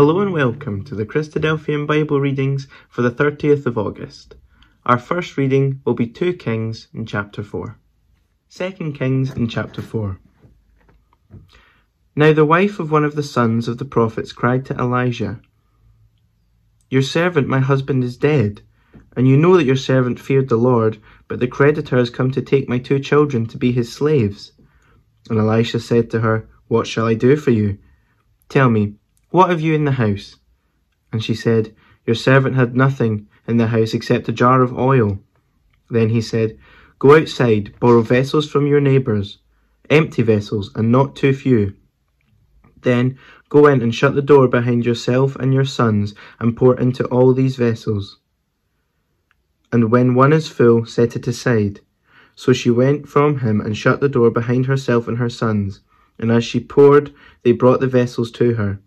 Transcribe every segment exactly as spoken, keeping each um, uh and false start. Hello and welcome to the Christadelphian Bible readings for the thirtieth of August. Our first reading will be two Kings in chapter four. Second Kings in chapter four. Now the wife of one of the sons of the prophets cried to Elijah, "Your servant my husband is dead, and you know that your servant feared the Lord, but the creditor has come to take my two children to be his slaves." And Elisha said to her, "What shall I do for you? Tell me, what have you in the house?" And she said, "Your servant had nothing in the house except a jar of oil." Then he said, "Go outside, borrow vessels from your neighbours, empty vessels and not too few. Then go in and shut the door behind yourself and your sons and pour into all these vessels. And when one is full, set it aside." So she went from him and shut the door behind herself and her sons. And as she poured, they brought the vessels to her.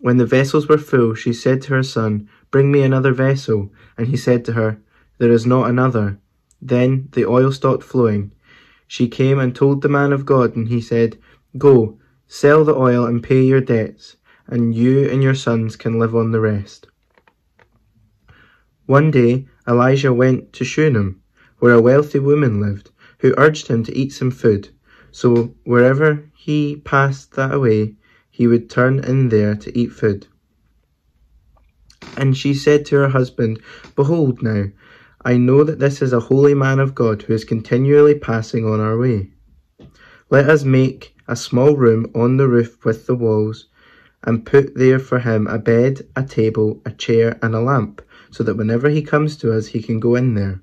When the vessels were full, she said to her son, "Bring me another vessel." And he said to her, "There is not another." Then the oil stopped flowing. She came and told the man of God, and he said, "Go, sell the oil and pay your debts, and you and your sons can live on the rest." One day Elijah went to Shunem, where a wealthy woman lived, who urged him to eat some food. So wherever he passed that way, he would turn in there to eat food. And she said to her husband, "Behold now, I know that this is a holy man of God who is continually passing on our way. Let us make a small room on the roof with the walls, and put there for him a bed, a table, a chair, and a lamp, so that whenever he comes to us, he can go in there."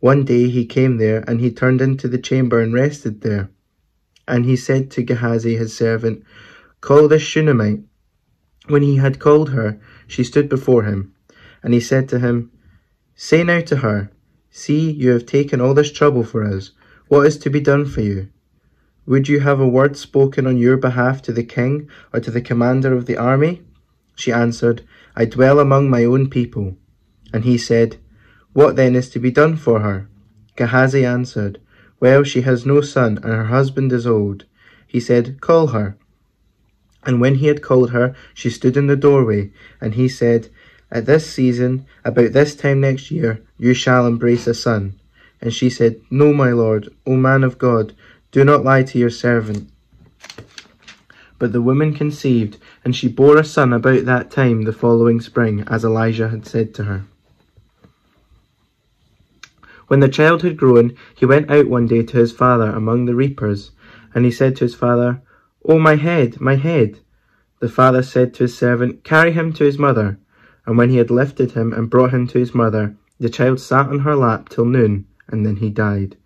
One day he came there, and he turned into the chamber and rested there. And he said to Gehazi his servant, "Call this Shunammite." When he had called her, she stood before him. And he said to him, "Say now to her, 'See, you have taken all this trouble for us. What is to be done for you? Would you have a word spoken on your behalf to the king or to the commander of the army?" She answered, "I dwell among my own people." And he said, "What then is to be done for her?" Gehazi answered, "Well, she has no son, and her husband is old." He said, "Call her." And when he had called her, she stood in the doorway, and he said, "At this season, about this time next year, you shall embrace a son." And she said, "No, my lord, O man of God, do not lie to your servant." But the woman conceived, and she bore a son about that time the following spring, as Elijah had said to her. When the child had grown, he went out one day to his father among the reapers, and he said to his father, "Oh, my head, my head!" The father said to his servant, "Carry him to his mother." And when he had lifted him and brought him to his mother, the child sat on her lap till noon, and then he died.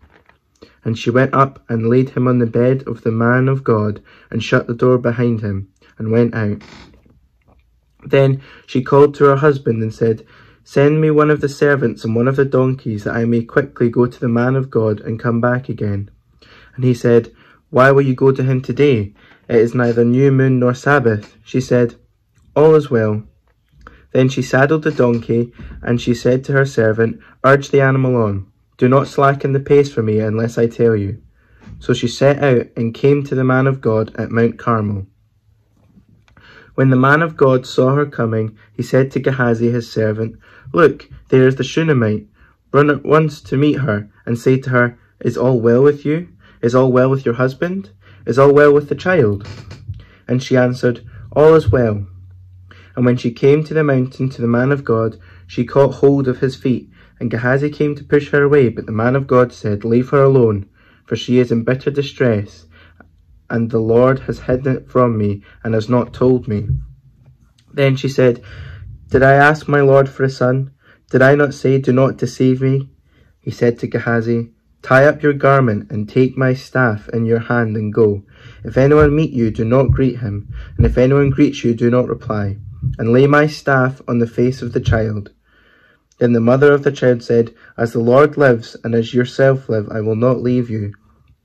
And she went up and laid him on the bed of the man of God, and shut the door behind him, and went out. Then she called to her husband and said, "Send me one of the servants and one of the donkeys, that I may quickly go to the man of God and come back again." And he said, "Why will you go to him today? It is neither new moon nor Sabbath." She said, "All is well." Then she saddled the donkey, and she said to her servant, "Urge the animal on. Do not slacken the pace for me unless I tell you." So she set out and came to the man of God at Mount Carmel. When the man of God saw her coming, he said to Gehazi his servant, "Look, there is the Shunammite. Run at once to meet her, and say to her, 'Is all well with you? Is all well with your husband? Is all well with the child?'" And she answered, "All is well." And when she came to the mountain to the man of God, she caught hold of his feet, and Gehazi came to push her away, but the man of God said, "Leave her alone, for she is in bitter distress, and the Lord has hidden it from me, and has not told me." Then she said, "Did I ask my lord for a son? Did I not say, 'Do not deceive me'?" He said to Gehazi, "Tie up your garment and take my staff in your hand and go. If anyone meet you, do not greet him, and if anyone greets you, do not reply. And lay my staff on the face of the child." Then the mother of the child said, "As the Lord lives and as yourself live, I will not leave you."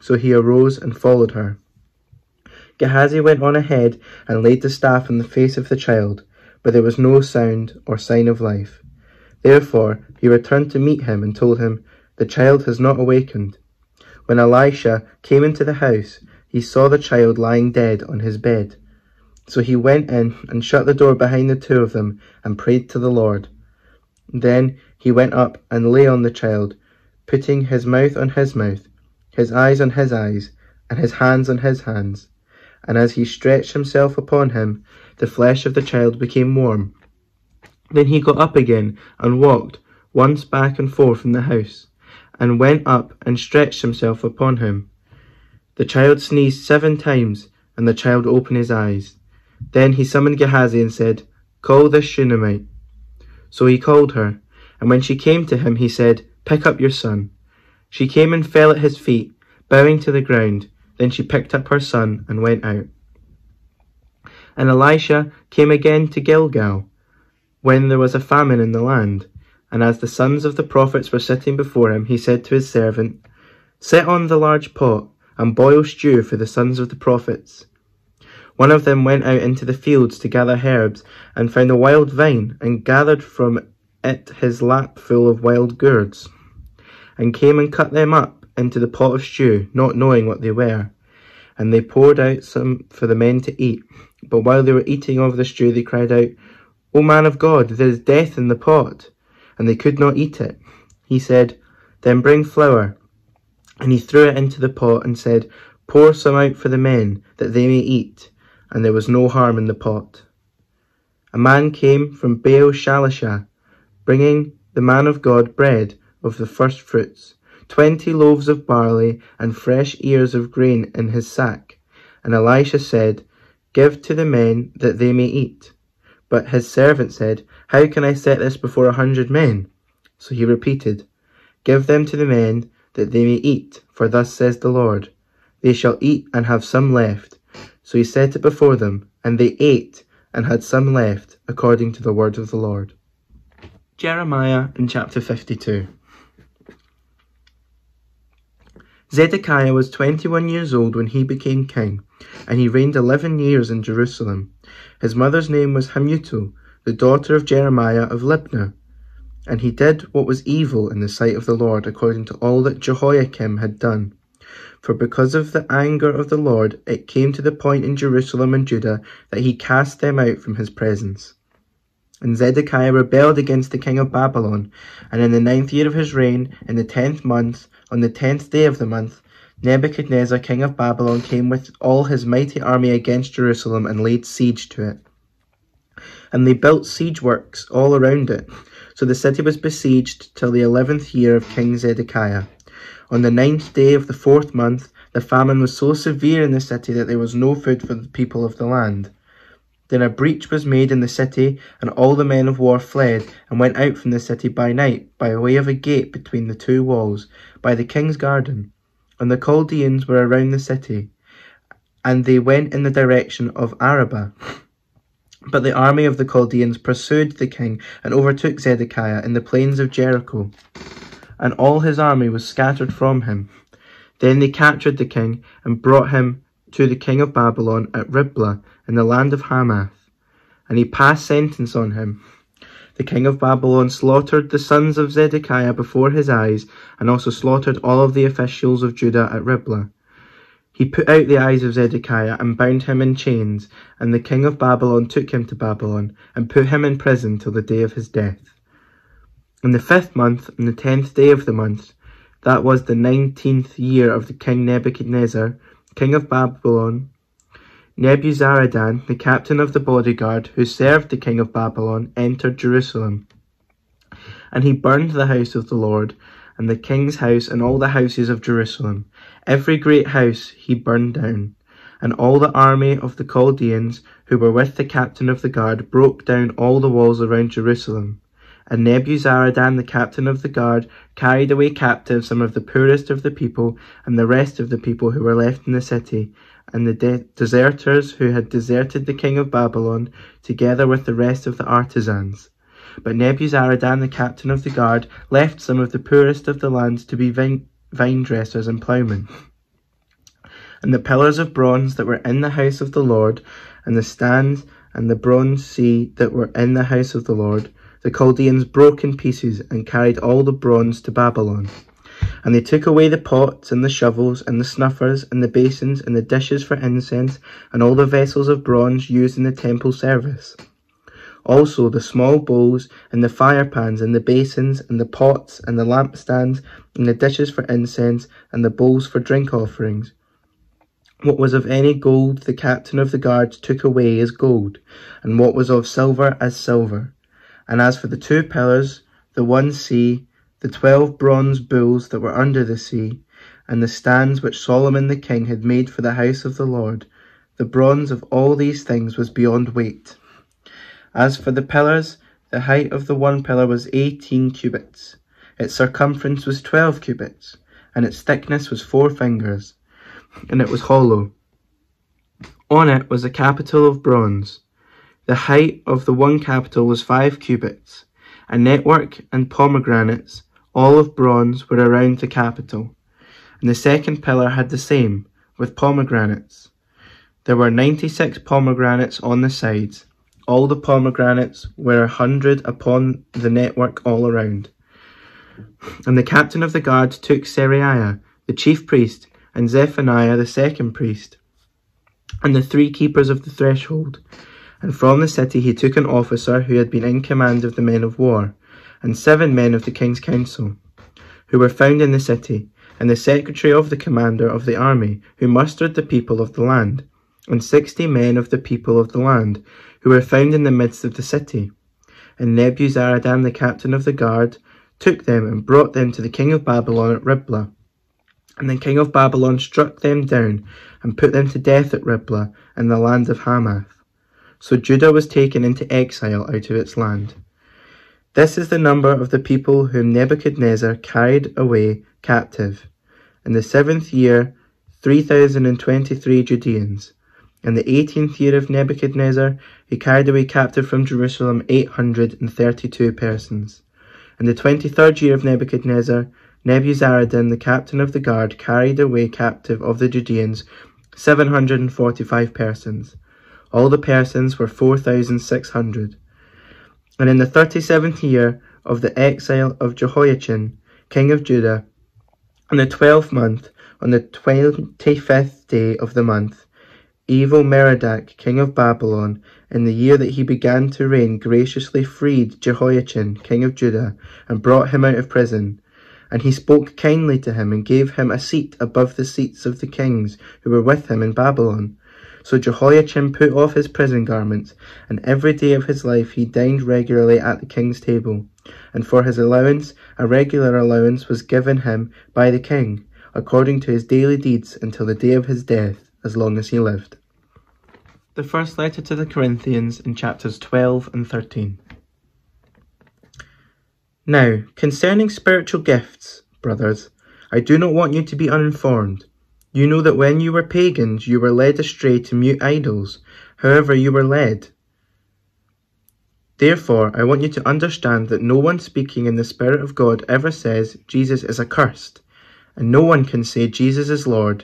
So he arose and followed her. Gehazi went on ahead and laid the staff on the face of the child, but there was no sound or sign of life. Therefore he returned to meet him and told him, "The child has not awakened." When Elisha came into the house, he saw the child lying dead on his bed. So he went in and shut the door behind the two of them and prayed to the Lord. Then he went up and lay on the child, putting his mouth on his mouth, his eyes on his eyes, and his hands on his hands. And as he stretched himself upon him, the flesh of the child became warm. Then he got up again and walked once back and forth in the house, and went up and stretched himself upon him. The child sneezed seven times, and the child opened his eyes. Then he summoned Gehazi and said, "Call this Shunammite." So he called her, and when she came to him, he said, "Pick up your son." She came and fell at his feet, bowing to the ground. Then she picked up her son and went out. And Elisha came again to Gilgal, when there was a famine in the land. And as the sons of the prophets were sitting before him, he said to his servant, "Set on the large pot, and boil stew for the sons of the prophets." One of them went out into the fields to gather herbs, and found a wild vine, and gathered from it his lap full of wild gourds, and came and cut them up into the pot of stew, not knowing what they were. And they poured out some for the men to eat. But while they were eating of the stew, they cried out, "O man of God, there is death in the pot." And they could not eat it. He said, "Then bring flour." And he threw it into the pot and said, "Pour some out for the men, that they may eat." And there was no harm in the pot. A man came from Baal Shalisha, bringing the man of God bread of the first fruits, twenty loaves of barley, and fresh ears of grain in his sack. And Elisha said, "Give to the men, that they may eat." But his servant said, "How can I set this before a hundred men?" So he repeated, "Give them to the men, that they may eat, for thus says the Lord, they shall eat and have some left." So he set it before them, and they ate and had some left, according to the word of the Lord. Jeremiah in chapter fifty-two. Zedekiah was twenty-one years old when he became king, and he reigned eleven years in Jerusalem. His mother's name was Hamutu, the daughter of Jeremiah of Libnah. And he did what was evil in the sight of the Lord, according to all that Jehoiakim had done. For because of the anger of the Lord, it came to the point in Jerusalem and Judah that he cast them out from his presence. And Zedekiah rebelled against the king of Babylon, and in the ninth year of his reign, in the tenth month, on the tenth day of the month, Nebuchadnezzar, king of Babylon, came with all his mighty army against Jerusalem and laid siege to it. And they built siege works all around it. So the city was besieged till the eleventh year of King Zedekiah. On the ninth day of the fourth month, the famine was so severe in the city that there was no food for the people of the land. Then a breach was made in the city, and all the men of war fled and went out from the city by night, by way of a gate between the two walls, by the king's garden. And the Chaldeans were around the city, and they went in the direction of Arabah. But the army of the Chaldeans pursued the king and overtook Zedekiah in the plains of Jericho, and all his army was scattered from him. Then they captured the king and brought him to the king of Babylon at Riblah in the land of Hamath, and he passed sentence on him. The king of Babylon slaughtered the sons of Zedekiah before his eyes, and also slaughtered all of the officials of Judah at Riblah. He put out the eyes of Zedekiah and bound him in chains, and the king of Babylon took him to Babylon, and put him in prison till the day of his death. In the fifth month, on the tenth day of the month, that was the nineteenth year of the king Nebuchadnezzar, king of Babylon, Nebuzaradan, the captain of the bodyguard, who served the king of Babylon, entered Jerusalem. And he burned the house of the Lord, and the king's house, and all the houses of Jerusalem. Every great house he burned down. And all the army of the Chaldeans, who were with the captain of the guard, broke down all the walls around Jerusalem. And Nebuzaradan, the captain of the guard, carried away captive some of the poorest of the people, and the rest of the people who were left in the city, and the de deserters who had deserted the king of Babylon, together with the rest of the artisans. But Nebuzaradan, the captain of the guard, left some of the poorest of the lands to be vine, vine dressers and ploughmen. And the pillars of bronze that were in the house of the Lord, and the stands and the bronze sea that were in the house of the Lord, the Chaldeans broke in pieces and carried all the bronze to Babylon. And they took away the pots and the shovels and the snuffers and the basins and the dishes for incense and all the vessels of bronze used in the temple service. Also the small bowls and the fire pans and the basins and the pots and the lampstands and the dishes for incense and the bowls for drink offerings. What was of any gold the captain of the guards took away as gold, and what was of silver as silver. And as for the two pillars, the one sea, the twelve bronze bulls that were under the sea, and the stands which Solomon the king had made for the house of the Lord, the bronze of all these things was beyond weight. As for the pillars, the height of the one pillar was eighteen cubits, its circumference was twelve cubits, and its thickness was four fingers, and it was hollow. On it was a capital of bronze. The height of the one capital was five cubits. A network and pomegranates, all of bronze, were around the capital. And the second pillar had the same, with pomegranates. There were ninety-six pomegranates on the sides. All the pomegranates were a hundred upon the network all around. And the captain of the guards took Seraiah, the chief priest, and Zephaniah the second priest, and the three keepers of the threshold. And from the city he took an officer who had been in command of the men of war, and seven men of the king's council, who were found in the city, and the secretary of the commander of the army, who mustered the people of the land, and sixty men of the people of the land, who were found in the midst of the city. And Nebuzaradan the captain of the guard took them and brought them to the king of Babylon at Riblah. And the king of Babylon struck them down and put them to death at Riblah in the land of Hamath. So Judah was taken into exile out of its land. This is the number of the people whom Nebuchadnezzar carried away captive. In the seventh year, three thousand twenty-three Judeans. In the eighteenth year of Nebuchadnezzar, he carried away captive from Jerusalem eight hundred thirty-two persons. In the twenty-third year of Nebuchadnezzar, Nebuzaradan, the captain of the guard, carried away captive of the Judeans seven hundred forty-five persons. All the persons were four thousand six hundred. And in the thirty-seventh year of the exile of Jehoiachin, king of Judah, in the twelfth month, on the twenty-fifth day of the month, Evil Merodach, king of Babylon, in the year that he began to reign, graciously freed Jehoiachin, king of Judah, and brought him out of prison. And he spoke kindly to him, and gave him a seat above the seats of the kings who were with him in Babylon. So Jehoiachin put off his prison garments, and every day of his life he dined regularly at the king's table. And for his allowance, a regular allowance was given him by the king, according to his daily deeds, until the day of his death, as long as he lived. The first letter to the Corinthians in chapters twelve and thirteen. Now, concerning spiritual gifts, brothers, I do not want you to be uninformed. You know that when you were pagans, you were led astray to mute idols, however you were led. Therefore, I want you to understand that no one speaking in the Spirit of God ever says, Jesus is accursed, and no one can say Jesus is Lord,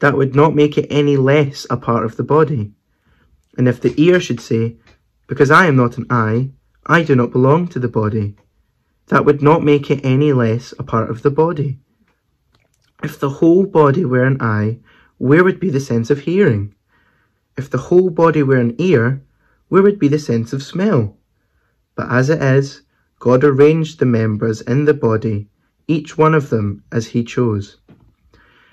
That would not make it any less a part of the body. And if the ear should say, because I am not an eye, I do not belong to the body, that would not make it any less a part of the body. If the whole body were an eye, where would be the sense of hearing? If the whole body were an ear, where would be the sense of smell? But as it is, God arranged the members in the body, each one of them as he chose.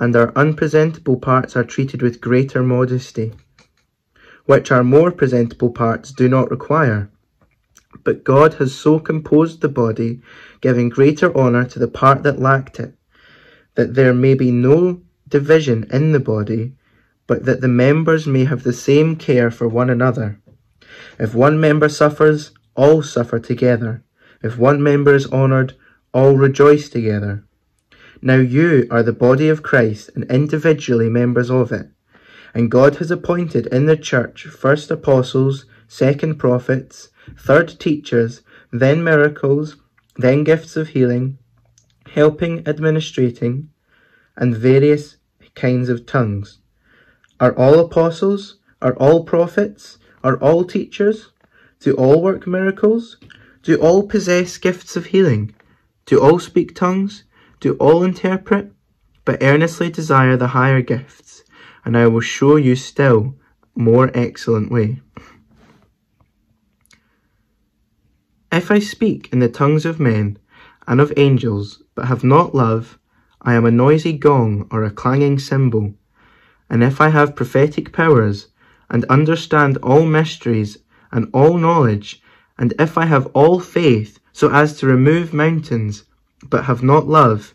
and our unpresentable parts are treated with greater modesty, which our more presentable parts do not require. But God has so composed the body, giving greater honour to the part that lacked it, that there may be no division in the body, but that the members may have the same care for one another. If one member suffers, all suffer together. If one member is honoured, all rejoice together. Now you are the body of Christ, and individually members of it. And God has appointed in the church first apostles, second prophets, third teachers, then miracles, then gifts of healing, helping, administrating, and various kinds of tongues. Are all apostles? Are all prophets? Are all teachers? Do all work miracles? Do all possess gifts of healing? Do all speak tongues? Do all interpret? But earnestly desire the higher gifts, and I will show you still more excellent way. If I speak in the tongues of men and of angels, but have not love, I am a noisy gong or a clanging cymbal. And if I have prophetic powers, and understand all mysteries and all knowledge, and if I have all faith so as to remove mountains, but have not love,